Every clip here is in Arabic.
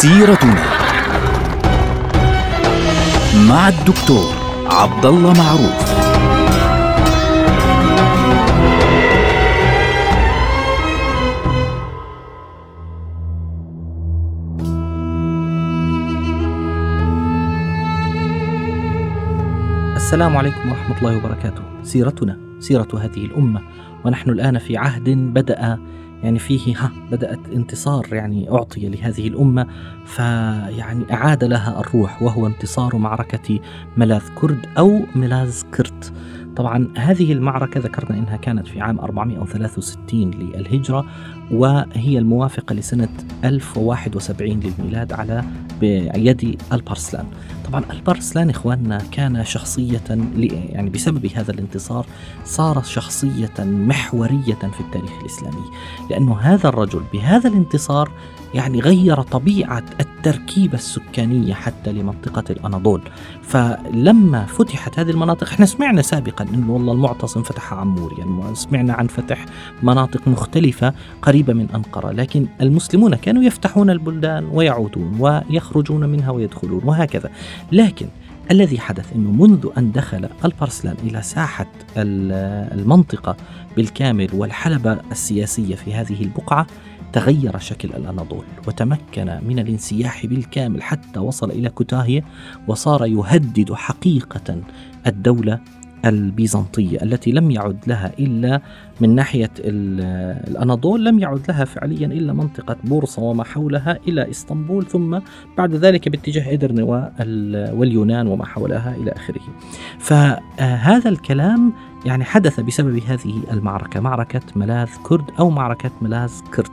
سيرتنا مع الدكتور عبدالله معروف. السلام عليكم ورحمة الله وبركاته. سيرتنا سيرة هذه الأمة، ونحن الآن في عهد بدأ بدأت انتصار أعطي لهذه الأمة، أعاد لها الروح، وهو انتصار معركة ملاذكرد أو ملاذكرد. طبعا هذه المعركة ذكرنا إنها كانت في عام 463 للهجرة، وهي الموافقة لسنة 1071 للميلاد على بيد ألب أرسلان. طبعا ألب أرسلان إخواننا كان شخصية بسبب هذا الانتصار صار شخصية محورية في التاريخ الإسلامي، لأنه هذا الرجل بهذا الانتصار غير طبيعة التركيبة السكانية حتى لمنطقة الأناضول. فلما فتحت هذه المناطق، احنا سمعنا سابقا انه والله المعتصم فتح عمور، سمعنا عن فتح مناطق مختلفة قريبة من أنقرة، لكن المسلمون كانوا يفتحون البلدان ويعودون ويخرجون منها ويدخلون وهكذا. لكن الذي حدث أنه منذ أن دخل ألب أرسلان إلى ساحة المنطقة بالكامل والحلبة السياسية في هذه البقعة، تغير شكل الأناضول وتمكن من الانسياح بالكامل حتى وصل إلى كوتاهية، وصار يهدد حقيقة الدولة البيزنطية التي لم يعد لها إلا من ناحية الأناضول، لم يعد لها فعليا إلا منطقة بورصة وما حولها إلى إسطنبول، ثم بعد ذلك باتجاه إدرن واليونان وما حولها إلى آخره. فهذا الكلام حدث بسبب هذه المعركة، معركة ملاذكرد أو معركة ملاذكرد.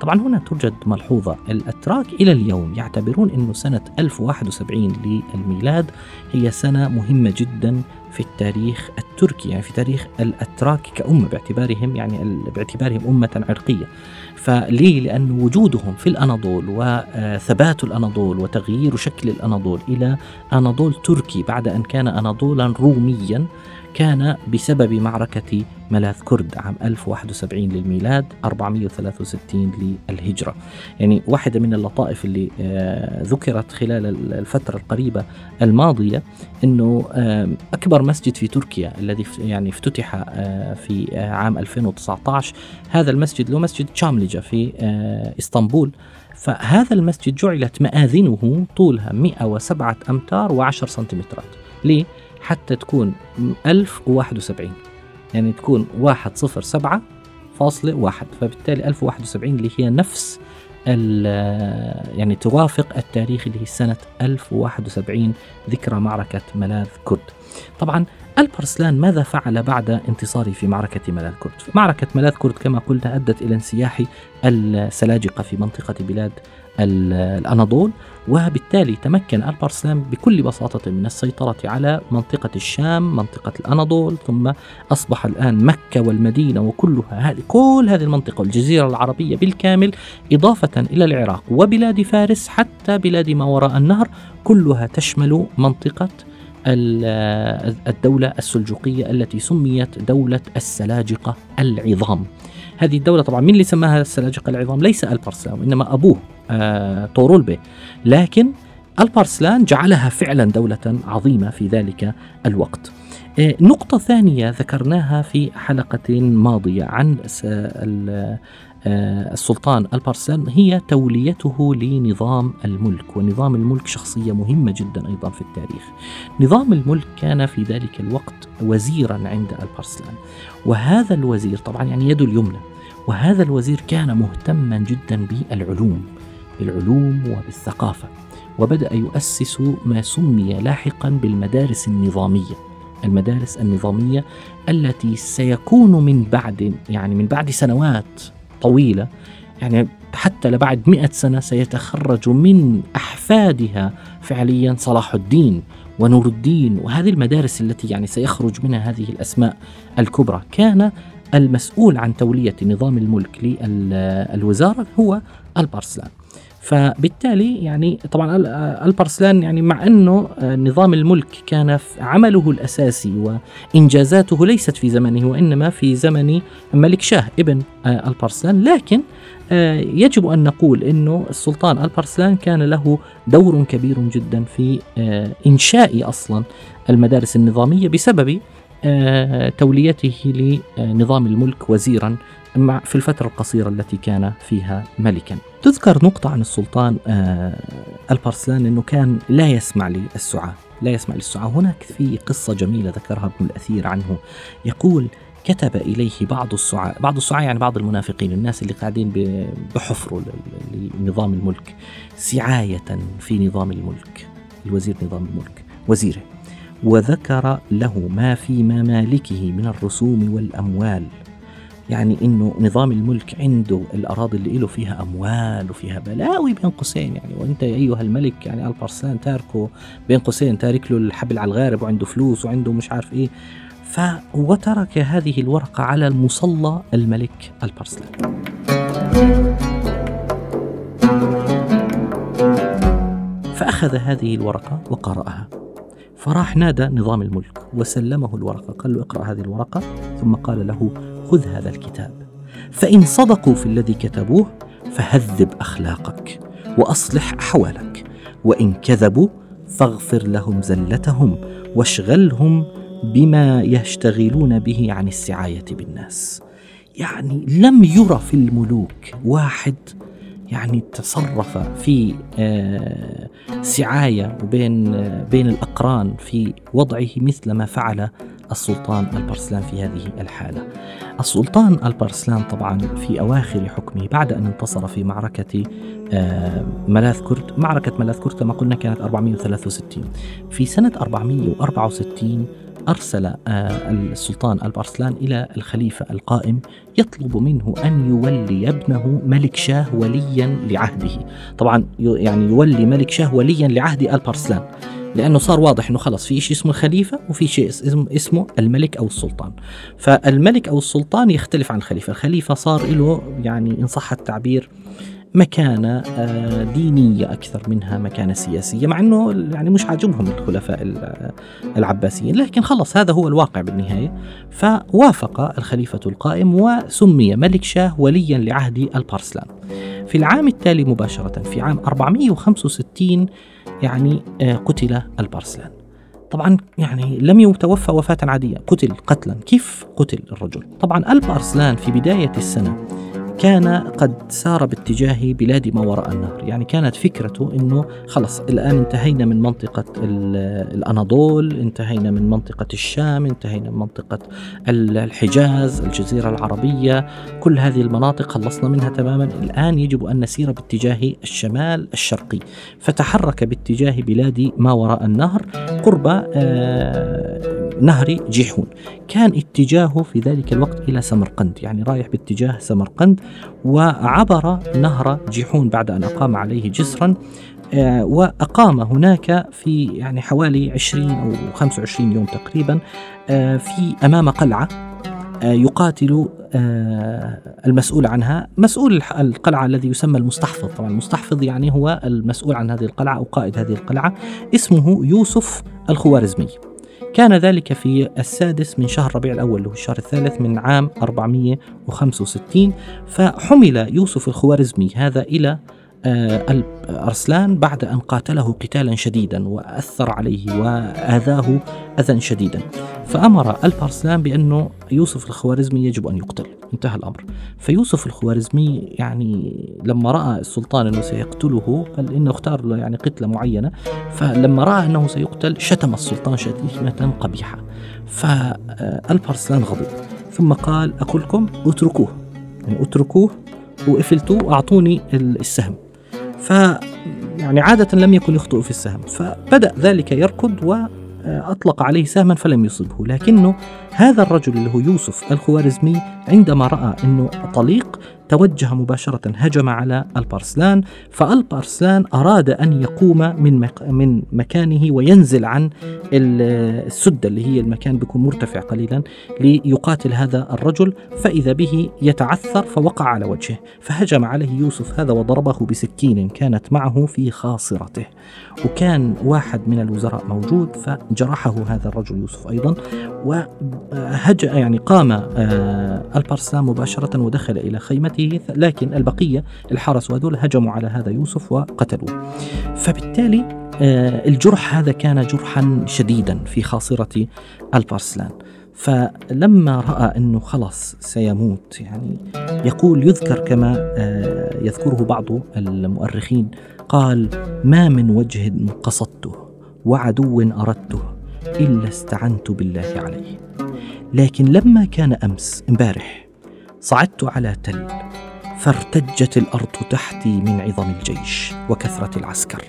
طبعا هنا توجد ملحوظة، الأتراك إلى اليوم يعتبرون أنه سنة 1071 للميلاد هي سنة مهمة جدا في التاريخ التركي، في تاريخ الأتراك كأمة، باعتبارهم باعتبارهم أمة عرقية. فليه؟ لأن وجودهم في الأناضول وثبات الأناضول وتغيير شكل الأناضول إلى أناضول تركي بعد أن كان أناضولا روميا كان بسبب معركة ملاذكرد عام 1071 للميلاد 463 للهجرة. واحدة من اللطائف اللي ذكرت خلال الفترة القريبة الماضية أنه أكبر مسجد في تركيا الذي افتتح في عام 2019، هذا المسجد له مسجد شاملجة في إسطنبول. فهذا المسجد جعلت مآذنه طولها 107 أمتار و10 سنتيمترات. ليه؟ حتى تكون 1071، تكون 107.1، فبالتالي 1071 اللي هي نفس توافق التاريخ اللي هي سنة 1071 ذكرى معركة ملاذكرد. طبعا ألب أرسلان ماذا فعل بعد انتصاره في معركة ملاذكرد؟ معركة ملاذكرد كما قلنا أدت إلى انسياح السلاجقة في منطقة بلاد الأناضول، وبالتالي تمكن ألب أرسلان بكل بساطة من السيطرة على منطقة الشام، منطقة الأناضول، ثم أصبح الآن مكة والمدينة وكلها، كل هذه المنطقة والجزيرة العربية بالكامل، إضافة إلى العراق وبلاد فارس حتى بلاد ما وراء النهر، كلها تشمل منطقة الدولة السلجوقية التي سميت دولة السلاجقة العظام. هذه الدولة طبعا من اللي سماها السلاجقة العظام ليس ألب أرسلان، إنما أبوه طورولبي، لكن ألب أرسلان جعلها فعلا دولة عظيمة في ذلك الوقت. نقطة ثانية ذكرناها في حلقة ماضية عن السلطان ألب أرسلان هي توليته لنظام الملك، ونظام الملك شخصية مهمة جدا أيضا في التاريخ. نظام الملك كان في ذلك الوقت وزيرا عند ألب أرسلان، وهذا الوزير طبعا يده اليمنى، وهذا الوزير كان مهتما جدا بالعلوم وبالثقافة، وبدأ يؤسس ما سمي لاحقا بالمدارس النظامية، المدارس النظامية التي سيكون من بعد سنوات طويلة، حتى لبعد 100 سنة سيتخرج من أحفادها فعليا صلاح الدين ونور الدين، وهذه المدارس التي سيخرج منها هذه الأسماء الكبرى. كان المسؤول عن تولية نظام الملك للوزارة هو ألب أرسلان. فبالتالي يعني طبعا ألب أرسلان يعني مع أنه نظام الملك كان عمله الأساسي وإنجازاته ليست في زمنه وإنما في زمن ملك شاه ابن ألب أرسلان، لكن يجب أن نقول أنه السلطان ألب أرسلان كان له دور كبير جدا في إنشاء أصلا المدارس النظامية بسبب توليته لنظام الملك وزيرا في الفترة القصيرة التي كان فيها ملكا. تذكر نقطة عن السلطان ألب أرسلان أنه كان لا يسمع للسعاة، هناك في قصة جميلة ذكرها ابن الأثير عنه، يقول كتب إليه بعض السعاة، يعني بعض المنافقين، الناس اللي قاعدين بحفروا لنظام الملك، سعاية في نظام الملك، الوزير نظام الملك وزيره، وذكر له ما في ممالكه من الرسوم والأموال. يعني إنه نظام الملك عنده الأراضي اللي له فيها أموال وفيها بلاوي بين قوسين، يعني وأنت أيها الملك يعني ألب أرسلان تاركه بين قوسين، تارك له الحبل على الغارب وعنده فلوس وعنده مش عارف إيه. وترك هذه الورقة على المصلى الملك ألب أرسلان. فأخذ هذه الورقة وقرأها، فراح نادى نظام الملك وسلمه الورقة، قال له اقرأ هذه الورقة، ثم قال له خذ هذا الكتاب، فإن صدقوا في الذي كتبوه فهذب أخلاقك وأصلح أحوالك، وإن كذبوا فاغفر لهم زلتهم واشغلهم بما يشتغلون به عن السعاية بالناس. يعني لم يرى في الملوك واحد يعني تصرف في سعاية بين الأقران في وضعه مثل ما فعل السلطان ألب أرسلان في هذه الحالة. السلطان ألب أرسلان طبعا في أواخر حكمه بعد أن انتصر في معركة ملاذكرد، كما قلنا كانت 463، في سنة 464 أرسل السلطان ألب أرسلان إلى الخليفة القائم يطلب منه أن يولي ابنه ملك شاه وليا لعهده. طبعا يعني يولي ملك شاه وليا لعهد ألب أرسلان، لأنه صار واضح أنه خلص في شيء اسمه الخليفة وفي شيء اسمه الملك أو السلطان، فالملك أو السلطان يختلف عن الخليفة. الخليفة صار له يعني إن صح التعبير مكانة دينية أكثر منها مكانة سياسية، مع أنه يعني مش عاجبهم الخلفاء العباسيين، لكن خلص هذا هو الواقع بالنهاية. فوافق الخليفة القائم وسمي ملك شاه وليا لعهد ألب أرسلان. في العام التالي مباشرة في عام 465 يعني قتل ألب أرسلان. طبعا يعني لم يتوفى وفاة عادية، قتل قتلا. كيف قتل الرجل؟ طبعا ألب أرسلان في بداية السنة كان قد سار باتجاه بلاد ما وراء النهر، يعني كانت فكرته أنه خلص الآن انتهينا من منطقة الأناضول، انتهينا من منطقة الشام، انتهينا من منطقة الحجاز، الجزيرة العربية، كل هذه المناطق خلصنا منها تماما، الآن يجب أن نسير باتجاه الشمال الشرقي. فتحرك باتجاه بلاد ما وراء النهر قرب نهر جيحون، كان اتجاهه في ذلك الوقت إلى سمرقند، يعني رايح باتجاه سمرقند، وعبر نهر جيحون بعد أن أقام عليه جسرا، وأقام هناك في يعني حوالي 20 أو 25 يوم تقريبا في أمام قلعة يقاتل المسؤول عنها، مسؤول القلعة الذي يسمى المستحفظ. طبعا المستحفظ يعني هو المسؤول عن هذه القلعة أو قائد هذه القلعة، اسمه يوسف الخوارزمي. كان ذلك في 6 من شهر ربيع الأول، له الشهر 3 من عام 465. فحمل يوسف الخوارزمي هذا إلى ألب أرسلان بعد أن قاتله قتالا شديدا وأثر عليه وأذاه أذى شديدا، فأمر ألب أرسلان بأنه يوسف الخوارزمي يجب أن يقتل، انتهى الأمر. فيوسف الخوارزمي يعني لما رأى السلطان أنه سيقتله، قال إنه اختار له يعني قتلة معينة، فلما رأى أنه سيقتل شتم السلطان شتيمة قبيحة، فألب أرسلان غضب، ثم قال أقولكم اتركوه، يعني اتركوه وقفلتوه وأعطوني السهم. ف يعني عادة لم يكن يخطئ في السهم، فبدأ ذلك يركض، أطلق عليه سهما فلم يصبه. لكنه هذا الرجل اللي هو يوسف الخوارزمي عندما رأى أنه طليق توجه مباشرة، هجم على ألب أرسلان. فألب أرسلان أراد أن يقوم من مكانه وينزل عن السدة اللي هي المكان بيكون مرتفع قليلا ليقاتل هذا الرجل، فإذا به يتعثر فوقع على وجهه، فهجم عليه يوسف هذا وضربه بسكين كانت معه في خاصرته، وكان واحد من الوزراء موجود فجرحه هذا الرجل يوسف أيضا. قام ألب أرسلان مباشرة ودخل إلى خيمة، لكن البقية الحرس وهذول هجموا على هذا يوسف وقتلوه. فبالتالي الجرح هذا كان جرحا شديدا في خاصرة ألب أرسلان. فلما رأى أنه خلص سيموت، يقول يذكر كما يذكره بعض المؤرخين، قال: ما من وجه قصدته وعدو أردته إلا استعنت بالله عليه، لكن لما كان أمس امبارح صعدت على تل فارتجت الأرض تحتي من عظم الجيش وكثرة العسكر.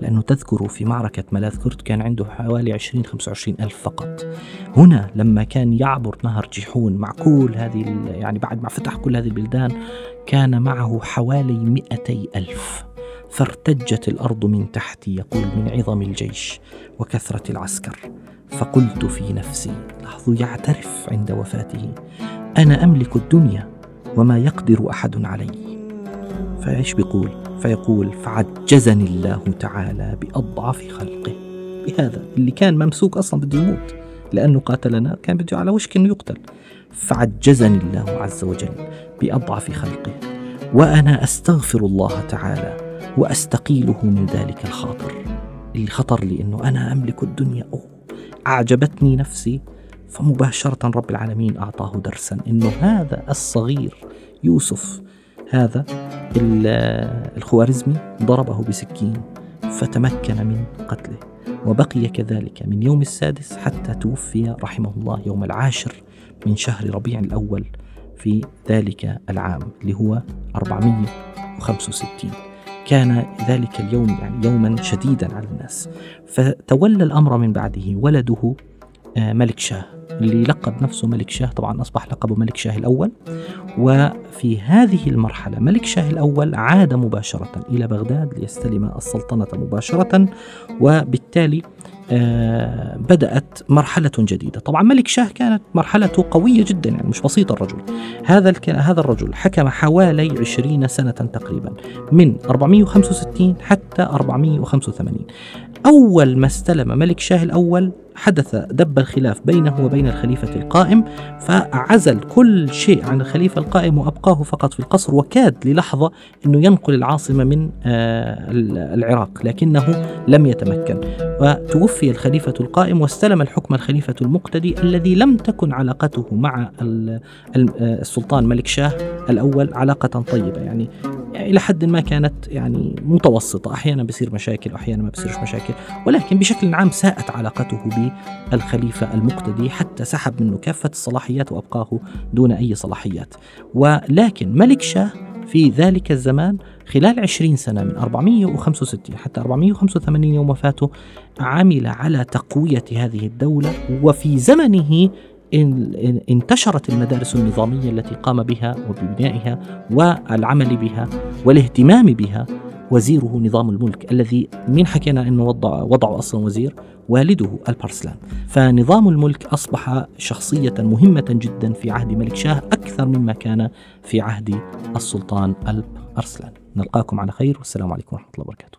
لأنه تذكروا في معركة ملاذكرد كان عنده حوالي 20-25 ألف فقط. هنا لما كان يعبر نهر جيحون مع كل هذه بعد ما فتح كل هذه البلدان كان معه حوالي 200 ألف. فارتجت الأرض من تحتي، يقول، من عظم الجيش وكثرة العسكر. فقلت في نفسي، لاحظوا يعترف عند وفاته، أنا أملك الدنيا وما يقدر أحد علي. فيقول فعجزني الله تعالى بأضعف خلقه، بهذا اللي كان ممسوك أصلا بده يموت لأنه قاتلنا، كان بده على وشك أنه يقتل. فعجزني الله عز وجل بأضعف خلقه، وأنا أستغفر الله تعالى وأستقيله من ذلك الخاطر اللي خطر لي، أنه أنا أملك الدنيا، أعجبتني نفسي. فمباشرة رب العالمين أعطاه درسا، إنه هذا الصغير يوسف هذا الخوارزمي ضربه بسكين فتمكن من قتله، وبقي كذلك من يوم السادس حتى توفي رحمه الله يوم 10 من شهر ربيع الأول في ذلك العام اللي هو 465. كان ذلك اليوم يوما شديدا على الناس. فتولى الأمر من بعده ولده ملك شاه، اللي لقب نفسه ملك شاه، طبعا أصبح لقبه ملك شاه الأول. وفي هذه المرحلة ملك شاه الأول عاد مباشرة إلى بغداد ليستلم السلطنة مباشرة، وبالتالي بدأت مرحلة جديدة. طبعا ملك شاه كانت مرحلته قوية جدا، مش بسيط الرجل هذا الرجل حكم حوالي 20 سنة تقريبا، من 465 حتى 485. أول ما استلم ملك شاه الأول حدث دب الخلاف بينه وبين الخليفة القائم، فعزل كل شيء عن الخليفة القائم وأبقاه فقط في القصر، وكاد للحظة أنه ينقل العاصمة من العراق، لكنه لم يتمكن. وتوفي الخليفة القائم واستلم الحكم الخليفة المقتدي، الذي لم تكن علاقته مع السلطان ملك شاه الأول علاقة طيبة، إلى حد ما كانت متوسطة، أحيانا بيصير مشاكل وأحيانا ما بيصيرش مشاكل، ولكن بشكل عام ساءت علاقته بالخليفة المقتدي حتى سحب منه كافة الصلاحيات وأبقاه دون أي صلاحيات. ولكن ملك شاه في ذلك الزمان خلال 20 سنة من 465 حتى 485 يوم وفاته عمل على تقوية هذه الدولة. وفي زمنه انتشرت المدارس النظامية التي قام بها وببنائها والعمل بها والاهتمام بها وزيره نظام الملك، الذي من حكينا أنه وضعه أصلا وزير والده ألب أرسلان. فنظام الملك أصبح شخصية مهمة جدا في عهد ملك شاه أكثر مما كان في عهد السلطان ألب أرسلان. نلقاكم على خير، والسلام عليكم ورحمة الله وبركاته.